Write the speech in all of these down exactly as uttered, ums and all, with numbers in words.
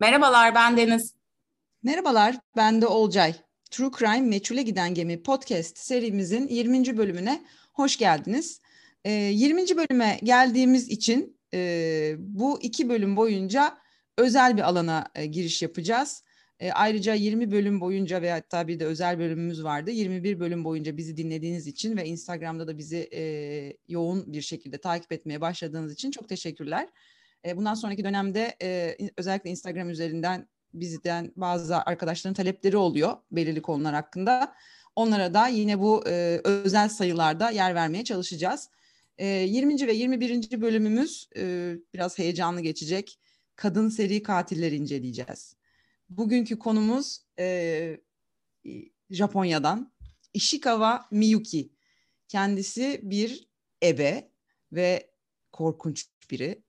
Merhabalar, ben Deniz. Merhabalar, ben de Olcay. True Crime Meçhule Giden Gemi podcast serimizin yirminci bölümüne hoş geldiniz. E, yirminci bölüme geldiğimiz için e, bu iki bölüm boyunca özel bir alana e, giriş yapacağız. E, ayrıca yirmi bölüm boyunca ve hatta bir de özel bölümümüz vardı. yirmi bir bölüm boyunca bizi dinlediğiniz için ve Instagram'da da bizi e, yoğun bir şekilde takip etmeye başladığınız için çok teşekkürler. E, bundan sonraki dönemde e, özellikle Instagram üzerinden bizden bazı arkadaşların talepleri oluyor belirli konular hakkında. Onlara da yine bu e, özel sayılarda yer vermeye çalışacağız. E, yirminci ve yirmi birinci bölümümüz e, biraz heyecanlı geçecek. Kadın seri katilleri inceleyeceğiz. Bugünkü konumuz e, Japonya'dan Ishikawa Miyuki. Kendisi bir ebe ve korkunç biri.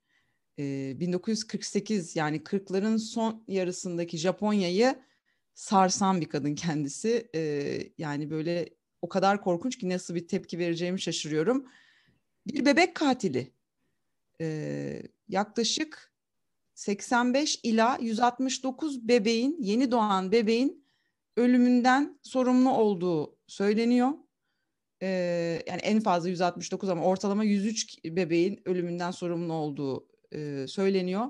E, bin dokuz yüz kırk sekiz yani kırkların son yarısındaki Japonya'yı sarsan bir kadın kendisi. E, yani böyle o kadar korkunç ki nasıl bir tepki vereceğimi şaşırıyorum. Bir bebek katili. E, yaklaşık seksen beş ila yüz altmış dokuz bebeğin, yeni doğan bebeğin ölümünden sorumlu olduğu söyleniyor. Ee, yani en fazla yüz altmış dokuz ama ortalama yüz üç bebeğin ölümünden sorumlu olduğu e, söyleniyor.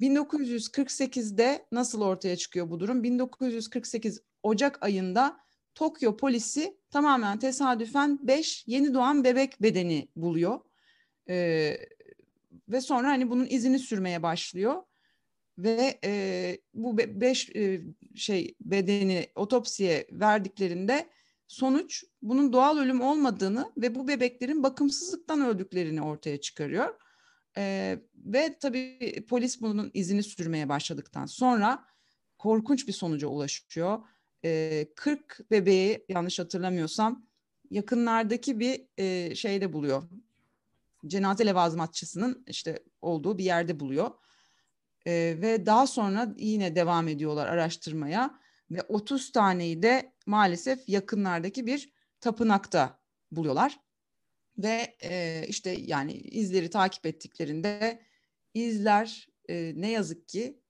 bin dokuz yüz kırk sekizde nasıl ortaya çıkıyor bu durum? bin dokuz yüz kırk sekiz Ocak ayında Tokyo polisi tamamen tesadüfen beş yeni doğan bebek bedeni buluyor. Ee, Ve sonra hani bunun izini sürmeye başlıyor ve e, bu be- beş e, şey bedeni otopsiye verdiklerinde sonuç bunun doğal ölüm olmadığını ve bu bebeklerin bakımsızlıktan öldüklerini ortaya çıkarıyor. E, ve tabii polis bunun izini sürmeye başladıktan sonra korkunç bir sonuca ulaşıyor. E, kırk bebeği yanlış hatırlamıyorsam yakınlardaki bir e, şeyde buluyor. Cenaze levazımatçısının işte olduğu bir yerde buluyor. Ee, ve daha sonra yine devam ediyorlar araştırmaya ve otuz taneyi de maalesef yakınlardaki bir tapınakta buluyorlar. Ve e, işte yani izleri takip ettiklerinde izler e, ne yazık ki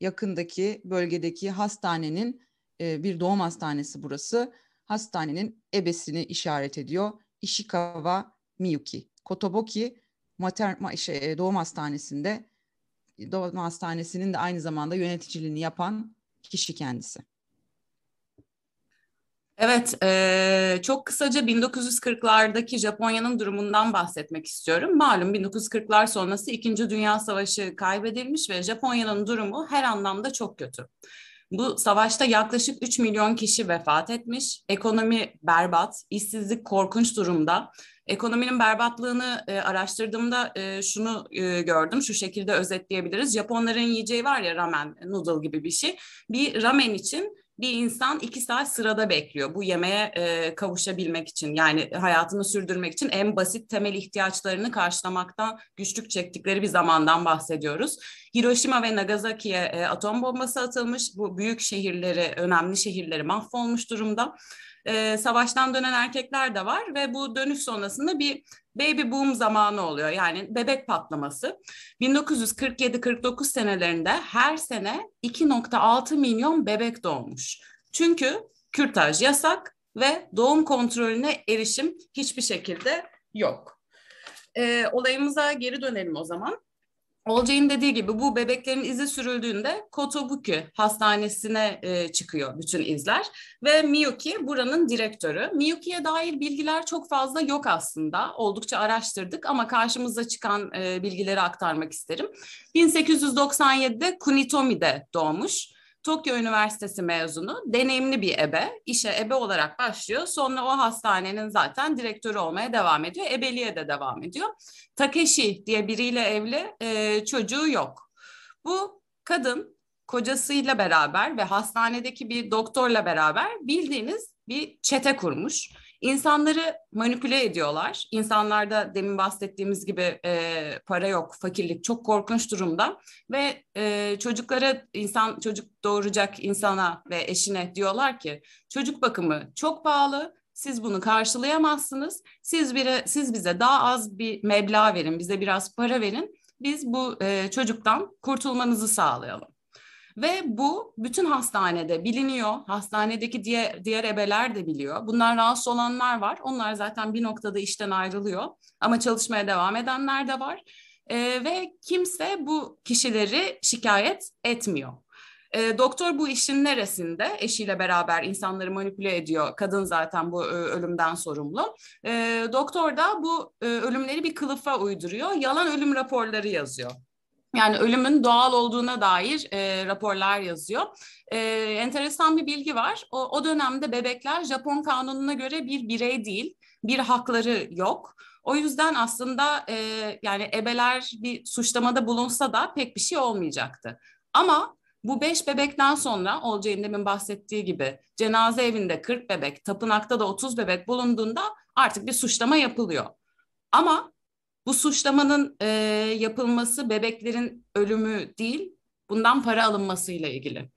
yakındaki bölgedeki hastanenin e, bir doğum hastanesi burası. Hastanenin ebesini işaret ediyor. Ishikawa Miyuki. Kotobuki mater, şey, doğum hastanesinde, doğum hastanesinin de aynı zamanda yöneticiliğini yapan kişi kendisi. Evet, e, çok kısaca bin dokuz yüz kırklardaki Japonya'nın durumundan bahsetmek istiyorum. Malum bin dokuz yüz kırklar sonrası İkinci Dünya Savaşı kaybedilmiş ve Japonya'nın durumu her anlamda çok kötü. Bu savaşta yaklaşık üç milyon kişi vefat etmiş, ekonomi berbat, işsizlik korkunç durumda. Ekonominin berbatlığını e, araştırdığımda e, şunu e, gördüm, şu şekilde özetleyebiliriz. Japonların yiyeceği var ya ramen, noodle gibi bir şey. Bir ramen için bir insan iki saat sırada bekliyor bu yemeğe e, kavuşabilmek için. Yani hayatını sürdürmek için en basit temel ihtiyaçlarını karşılamaktan güçlük çektikleri bir zamandan bahsediyoruz. Hiroshima ve Nagasaki'ye e, atom bombası atılmış. Bu büyük şehirleri, önemli şehirleri mahvolmuş durumda. Ee, savaştan dönen erkekler de var ve bu dönüş sonrasında bir baby boom zamanı oluyor. Yani bebek patlaması. bin dokuz yüz kırk yedi kırk dokuz senelerinde her sene iki nokta altı milyon bebek doğmuş. Çünkü kürtaj yasak ve doğum kontrolüne erişim hiçbir şekilde yok. Ee, olayımıza geri dönelim o zaman. Olcay'ın dediği gibi bu bebeklerin izi sürüldüğünde Kotobuki hastanesine e, çıkıyor bütün izler ve Miyuki buranın direktörü. Miyuki'ye dair bilgiler çok fazla yok aslında. Oldukça araştırdık ama karşımıza çıkan e, bilgileri aktarmak isterim. bin sekiz yüz doksan yedide Kunitomi'de doğmuş. Tokyo Üniversitesi mezunu, deneyimli bir ebe, işe ebe olarak başlıyor. Sonra o hastanenin zaten direktörü olmaya devam ediyor, ebeliğe de devam ediyor. Takeshi diye biriyle evli, e, çocuğu yok. Bu kadın kocasıyla beraber ve hastanedeki bir doktorla beraber bildiğiniz bir çete kurmuş. İnsanları manipüle ediyorlar. İnsanlarda demin bahsettiğimiz gibi e, para yok, fakirlik çok korkunç durumda ve e, çocuklara insan çocuk doğuracak insana ve eşine diyorlar ki çocuk bakımı çok pahalı, siz bunu karşılayamazsınız. Siz bire, siz bize daha az bir meblağ verin, bize biraz para verin, biz bu e, çocuktan kurtulmanızı sağlayalım. Ve bu bütün hastanede biliniyor. Hastanedeki diğer, diğer ebeler de biliyor. Bunlar rahatsız olanlar var. Onlar zaten bir noktada işten ayrılıyor. Ama çalışmaya devam edenler de var. Ee, ve kimse bu kişileri şikayet etmiyor. E, doktor bu işin neresinde? Eşiyle beraber insanları manipüle ediyor. Kadın zaten bu e, ölümden sorumlu. E, doktor da bu e, ölümleri bir kılıfa uyduruyor. Yalan ölüm raporları yazıyor. Yani ölümün doğal olduğuna dair e, raporlar yazıyor. E, enteresan bir bilgi var. O, o dönemde bebekler Japon kanununa göre bir birey değil, bir hakları yok. O yüzden aslında e, yani ebeler bir suçlamada bulunsa da pek bir şey olmayacaktı. Ama bu beş bebekten sonra, Olcay'ın demin bahsettiği gibi, cenaze evinde kırk bebek, tapınakta da otuz bebek bulunduğunda artık bir suçlama yapılıyor. Ama bu suçlamanın e, yapılması bebeklerin ölümü değil, bundan para alınmasıyla ilgili.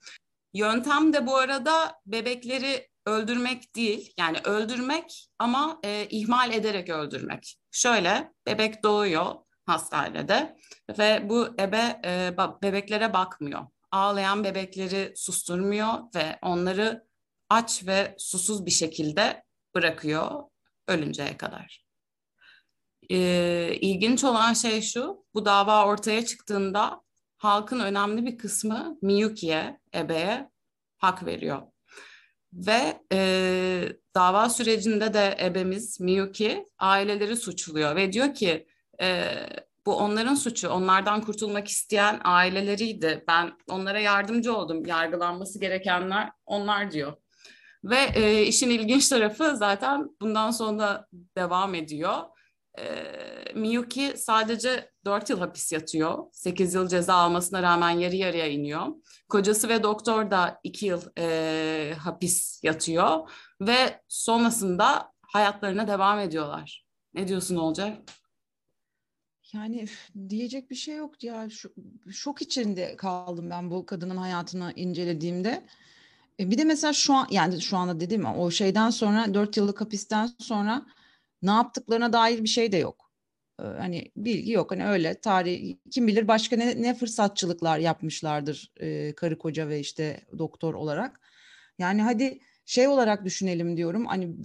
Yöntem de bu arada bebekleri öldürmek değil, yani öldürmek ama e, ihmal ederek öldürmek. Şöyle, bebek doğuyor hastanede ve bu ebe e, bebeklere bakmıyor. Ağlayan bebekleri susturmuyor ve onları aç ve susuz bir şekilde bırakıyor ölünceye kadar. Ee, ilginç olan şey şu, bu dava ortaya çıktığında halkın önemli bir kısmı Miyuki'ye, ebeye hak veriyor. Ve e, dava sürecinde de ebemiz Miyuki aileleri suçluyor ve diyor ki... E, bu onların suçu, onlardan kurtulmak isteyen aileleriydi. Ben onlara yardımcı oldum, yargılanması gerekenler onlar diyor. Ve e, işin ilginç tarafı zaten bundan sonra devam ediyor. E, Miyuki sadece dört yıl hapis yatıyor. sekiz yıl ceza almasına rağmen yarı yarıya iniyor. Kocası ve doktor da iki yıl e, hapis yatıyor. Ve sonrasında hayatlarına devam ediyorlar. Ne diyorsun Olcay? Yani diyecek bir şey yok ya. Şok içinde kaldım ben bu kadının hayatını incelediğimde. Bir de mesela şu an, yani şu anda dedim ya, o şeyden sonra, dört yıllık hapisten sonra ne yaptıklarına dair bir şey de yok. Hani bilgi yok. Hani öyle tarih, kim bilir başka ne, ne fırsatçılıklar yapmışlardır e, karı koca ve işte doktor olarak. Yani hadi şey olarak düşünelim diyorum, hani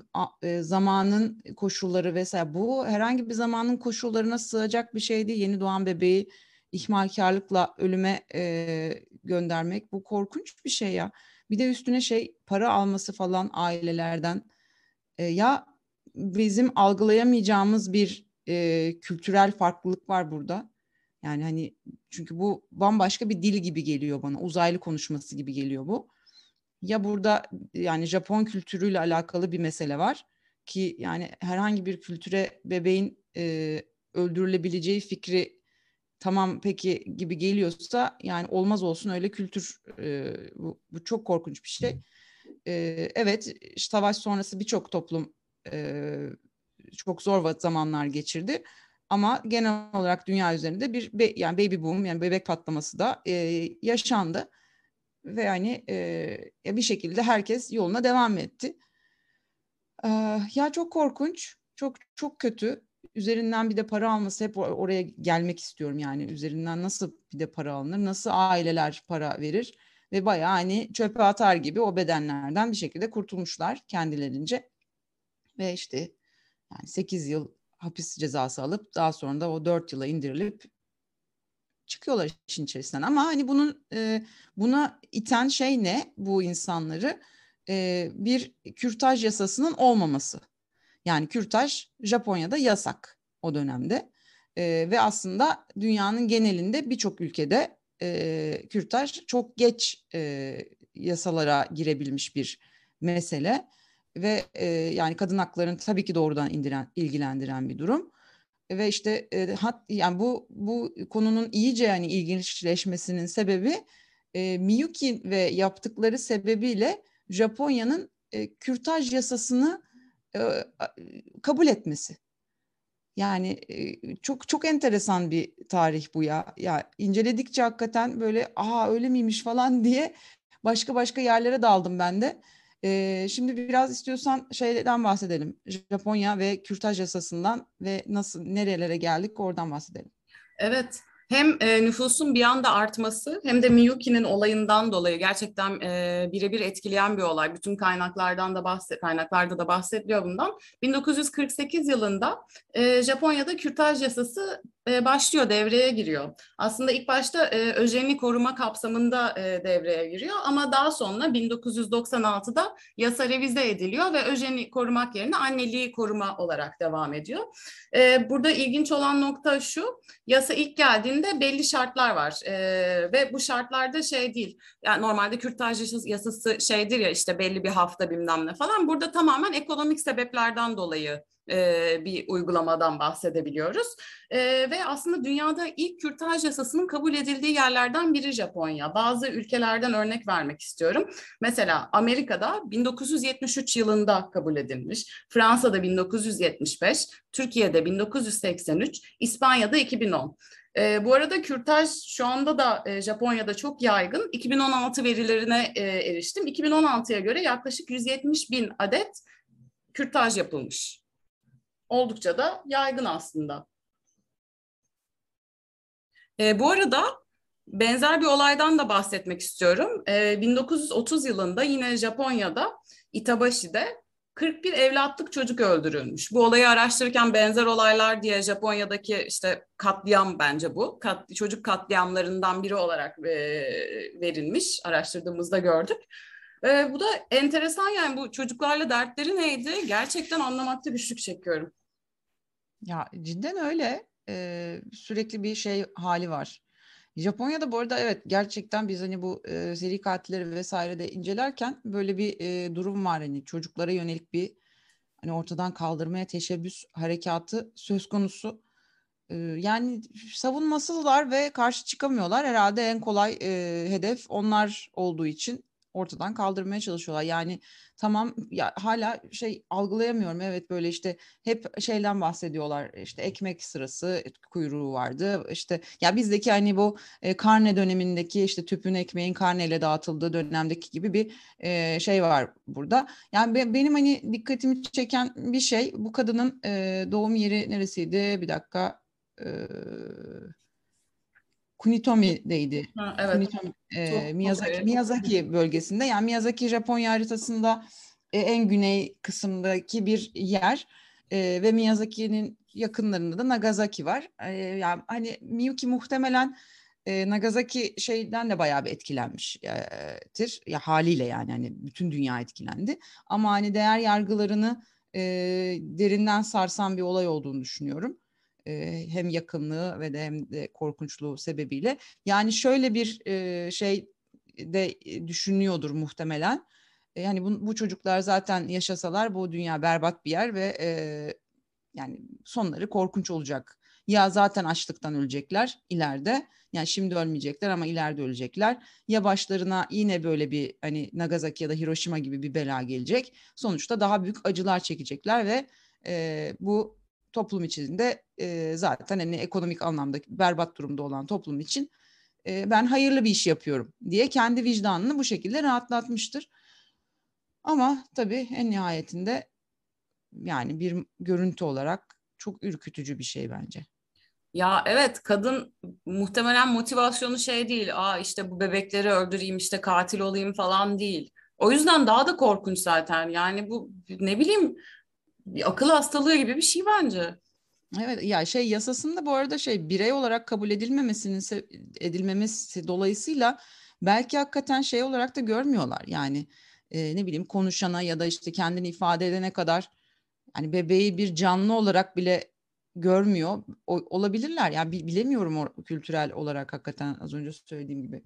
zamanın koşulları vesaire, bu herhangi bir zamanın koşullarına sığacak bir şey değil. Yeni doğan bebeği ihmalkarlıkla ölüme e, göndermek, bu korkunç bir şey ya. Bir de üstüne şey, para alması falan ailelerden. E, ya bizim algılayamayacağımız bir e, kültürel farklılık var burada. Yani hani çünkü bu bambaşka bir dil gibi geliyor bana, uzaylı konuşması gibi geliyor bu. Ya burada yani Japon kültürüyle alakalı bir mesele var ki yani herhangi bir kültüre bebeğin e, öldürülebileceği fikri tamam peki gibi geliyorsa, yani olmaz olsun öyle kültür, e, bu, bu çok korkunç bir şey. E, evet, savaş sonrası birçok toplum e, çok zor zamanlar geçirdi ama genel olarak dünya üzerinde bir be, yani baby boom, yani bebek patlaması da e, yaşandı. Ve yani e, bir şekilde herkes yoluna devam etti. E, ya çok korkunç, çok çok kötü. Üzerinden bir de para alması, hep or- oraya gelmek istiyorum yani. Üzerinden nasıl bir de para alınır, nasıl aileler para verir ve bayağı hani çöpe atar gibi o bedenlerden bir şekilde kurtulmuşlar kendilerince. Ve işte yani sekiz yıl hapis cezası alıp daha sonra da o dört yıla indirilip çıkıyorlar işin içerisinden. Ama hani bunun e, buna iten şey ne bu insanları? E, bir kürtaj yasasının olmaması. Yani kürtaj Japonya'da yasak o dönemde. E, ve aslında dünyanın genelinde birçok ülkede e, kürtaj çok geç e, yasalara girebilmiş bir mesele. Ve e, yani kadın haklarını tabii ki doğrudan indiren, ilgilendiren bir durum. Ve işte e, hat, yani bu bu konunun iyice yani ilginçleşmesinin sebebi e, Miyuki ve yaptıkları sebebiyle Japonya'nın e, kürtaj yasasını e, kabul etmesi. Yani e, çok çok enteresan bir tarih bu ya. Ya inceledikçe hakikaten böyle aha öyle miymiş falan diye başka başka yerlere daldım ben de. Ee, şimdi biraz istiyorsan şeyden bahsedelim. Japonya ve kürtaj yasasından ve nasıl nerelere geldik oradan bahsedelim. Evet. Hem e, nüfusun bir anda artması hem de Miyuki'nin olayından dolayı gerçekten e, birebir etkileyen bir olay. Bütün kaynaklardan da bahset, kaynaklarda da bahsediliyor bundan. bin dokuz yüz kırk sekiz yılında e, Japonya'da kürtaj yasası e, başlıyor, devreye giriyor. Aslında ilk başta e, öjenini koruma kapsamında e, devreye giriyor ama daha sonra bin dokuz yüz doksan altıda yasa revize ediliyor ve öjeni korumak yerine anneliği koruma olarak devam ediyor. E, burada ilginç olan nokta şu, yasa ilk geldiğinde de belli şartlar var ee, ve bu şartlarda şey değil, yani normalde kürtaj yasası şeydir ya, işte belli bir hafta bilmem ne falan, burada tamamen ekonomik sebeplerden dolayı e, bir uygulamadan bahsedebiliyoruz e, ve aslında dünyada ilk kürtaj yasasının kabul edildiği yerlerden biri Japonya. Bazı ülkelerden örnek vermek istiyorum. Mesela Amerika'da bin dokuz yüz yetmiş üç yılında kabul edilmiş, Fransa'da bin dokuz yüz yetmiş beş, Türkiye'de bin dokuz yüz seksen üç, İspanya'da iki bin on. E, bu arada kürtaj şu anda da e, Japonya'da çok yaygın. iki bin on altı verilerine e, eriştim. iki bin on altıya göre yaklaşık yüz yetmiş bin adet kürtaj yapılmış. Oldukça da yaygın aslında. E, bu arada benzer bir olaydan da bahsetmek istiyorum. E, bin dokuz yüz otuz yılında yine Japonya'da Itabashi'de kırk bir evlatlık çocuk öldürülmüş. Bu olayı araştırırken benzer olaylar diye Japonya'daki işte katliam, bence bu Kat, çocuk katliamlarından biri olarak e, verilmiş. Araştırdığımızda gördük. E, bu da enteresan, yani bu çocuklarla dertleri neydi? Gerçekten anlamakta güçlük çekiyorum. Ya cidden öyle e, sürekli bir şey hali var. Japonya'da bu arada evet, gerçekten biz hani bu e, seri katilleri vesaire de incelerken böyle bir e, durum var, hani çocuklara yönelik bir hani ortadan kaldırmaya teşebbüs harekatı söz konusu. E, yani savunmasızlar ve karşı çıkamıyorlar. Herhalde en kolay e, hedef onlar olduğu için ortadan kaldırmaya çalışıyorlar. Yani tamam ya, hala şey algılayamıyorum. Evet, böyle işte hep şeyden bahsediyorlar. İşte ekmek sırası kuyruğu vardı. İşte ya bizdeki hani bu e, karne dönemindeki işte tüpün ekmeğin karneyle dağıtıldığı dönemdeki gibi bir e, şey var burada. Yani be, benim hani dikkatimi çeken bir şey bu kadının e, doğum yeri neresiydi? Bir dakika. E, Kunitomi'deydi. Ha, evet. Kunitomi, e, Miyazaki, Miyazaki bölgesinde. Yani Miyazaki Japonya haritasında e, en güney kısımdaki bir yer e, ve Miyazaki'nin yakınlarında da Nagasaki var. E, yani hani Miyuki muhtemelen e, Nagasaki şeyden de bayağı bir etkilenmiştir. Ya haliyle yani hani bütün dünya etkilendi. Ama hani değer yargılarını e, derinden sarsan bir olay olduğunu düşünüyorum. Hem yakınlığı ve de hem de korkunçluğu sebebiyle. Yani şöyle bir şey de düşünüyordur muhtemelen. Yani bu, bu çocuklar zaten yaşasalar bu dünya berbat bir yer ve yani sonları korkunç olacak. Ya zaten açlıktan ölecekler ileride. Yani şimdi ölmeyecekler ama ileride ölecekler. Ya başlarına yine böyle bir hani Nagasaki ya da Hiroshima gibi bir bela gelecek. Sonuçta daha büyük acılar çekecekler ve bu toplum içinde e, zaten hani ekonomik anlamda berbat durumda olan toplum için e, ben hayırlı bir iş yapıyorum diye kendi vicdanını bu şekilde rahatlatmıştır. Ama tabii en nihayetinde yani bir görüntü olarak çok ürkütücü bir şey bence. Ya evet, kadın muhtemelen motivasyonu şey değil, aa işte bu bebekleri öldüreyim, işte katil olayım falan değil. O yüzden daha da korkunç zaten, yani bu ne bileyim, bir akıl hastalığı gibi bir şey bence. Evet ya, şey yasasında bu arada şey birey olarak kabul edilmemesinin edilmemesi dolayısıyla belki hakikaten şey olarak da görmüyorlar. Yani e, ne bileyim konuşana ya da işte kendini ifade edene kadar yani bebeği bir canlı olarak bile görmüyor o, olabilirler. Yani bilemiyorum o, kültürel olarak hakikaten az önce söylediğim gibi.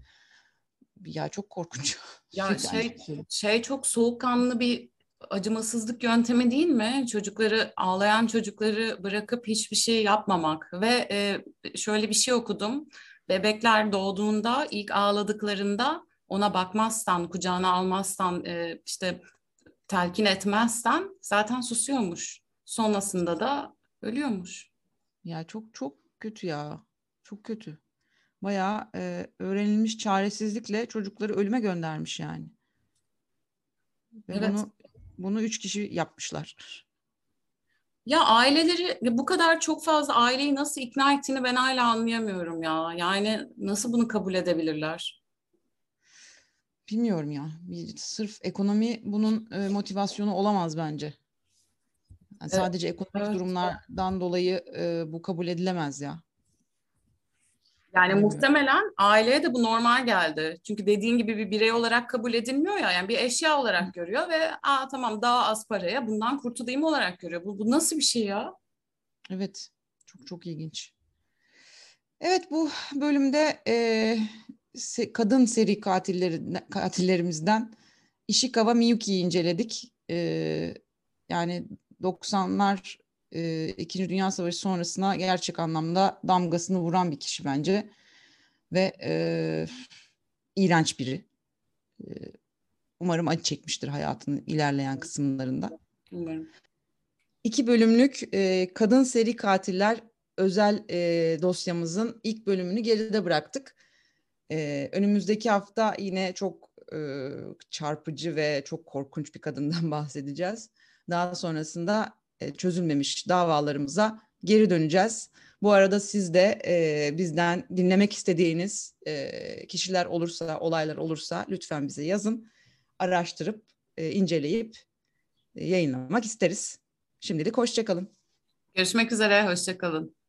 Ya çok korkunç. Ya şey, şey çok soğukkanlı bir acımasızlık yöntemi değil mi? Çocukları, ağlayan çocukları bırakıp hiçbir şey yapmamak ve e, şöyle bir şey okudum. Bebekler doğduğunda ilk ağladıklarında ona bakmazsan, kucağına almazsan, e, işte telkin etmezsen zaten susuyormuş. Sonrasında da ölüyormuş. Ya çok çok kötü ya. Çok kötü. Bayağı e, öğrenilmiş çaresizlikle çocukları ölüme göndermiş yani. Ve evet. Bunu... Bunu üç kişi yapmışlar. Ya aileleri ya bu kadar çok fazla aileyi nasıl ikna ettiğini ben hala anlayamıyorum ya. Yani nasıl bunu kabul edebilirler? Bilmiyorum ya. Bir, sırf ekonomi bunun e, motivasyonu olamaz bence. Yani evet. Sadece ekonomik evet. durumlardan dolayı e, bu kabul edilemez ya. Yani bilmiyorum. Muhtemelen aileye de bu normal geldi. Çünkü dediğin gibi bir birey olarak kabul edilmiyor ya. Yani bir eşya olarak Hı. görüyor ve aa tamam daha az paraya bundan kurtulayım olarak görüyor. Bu, bu nasıl bir şey ya? Evet. Çok çok ilginç. Evet bu bölümde e, kadın seri katilleri, katillerimizden Ishikawa Miyuki'yi inceledik. Ee, yani doksanlar e, İkinci Dünya Savaşı sonrasına gerçek anlamda damgasını vuran bir kişi bence. Ve e, iğrenç biri. E, umarım acı çekmiştir hayatının ilerleyen kısımlarında. Umarım. İki bölümlük e, kadın seri katiller özel e, dosyamızın ilk bölümünü geride bıraktık. Ee, önümüzdeki hafta yine çok e, çarpıcı ve çok korkunç bir kadından bahsedeceğiz. Daha sonrasında e, çözülmemiş davalarımıza geri döneceğiz. Bu arada siz de e, bizden dinlemek istediğiniz e, kişiler olursa, olaylar olursa lütfen bize yazın. Araştırıp, e, inceleyip e, yayınlamak isteriz. Şimdilik hoşça kalın. Görüşmek üzere, hoşça kalın.